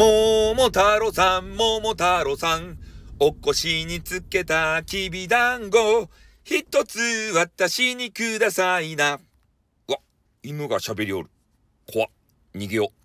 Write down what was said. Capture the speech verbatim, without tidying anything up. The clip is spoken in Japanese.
桃太郎さん桃太郎さん、お腰につけたきびだんご一つ私にくださいな。うわ、犬がしゃべりおる。怖っ、逃げよう。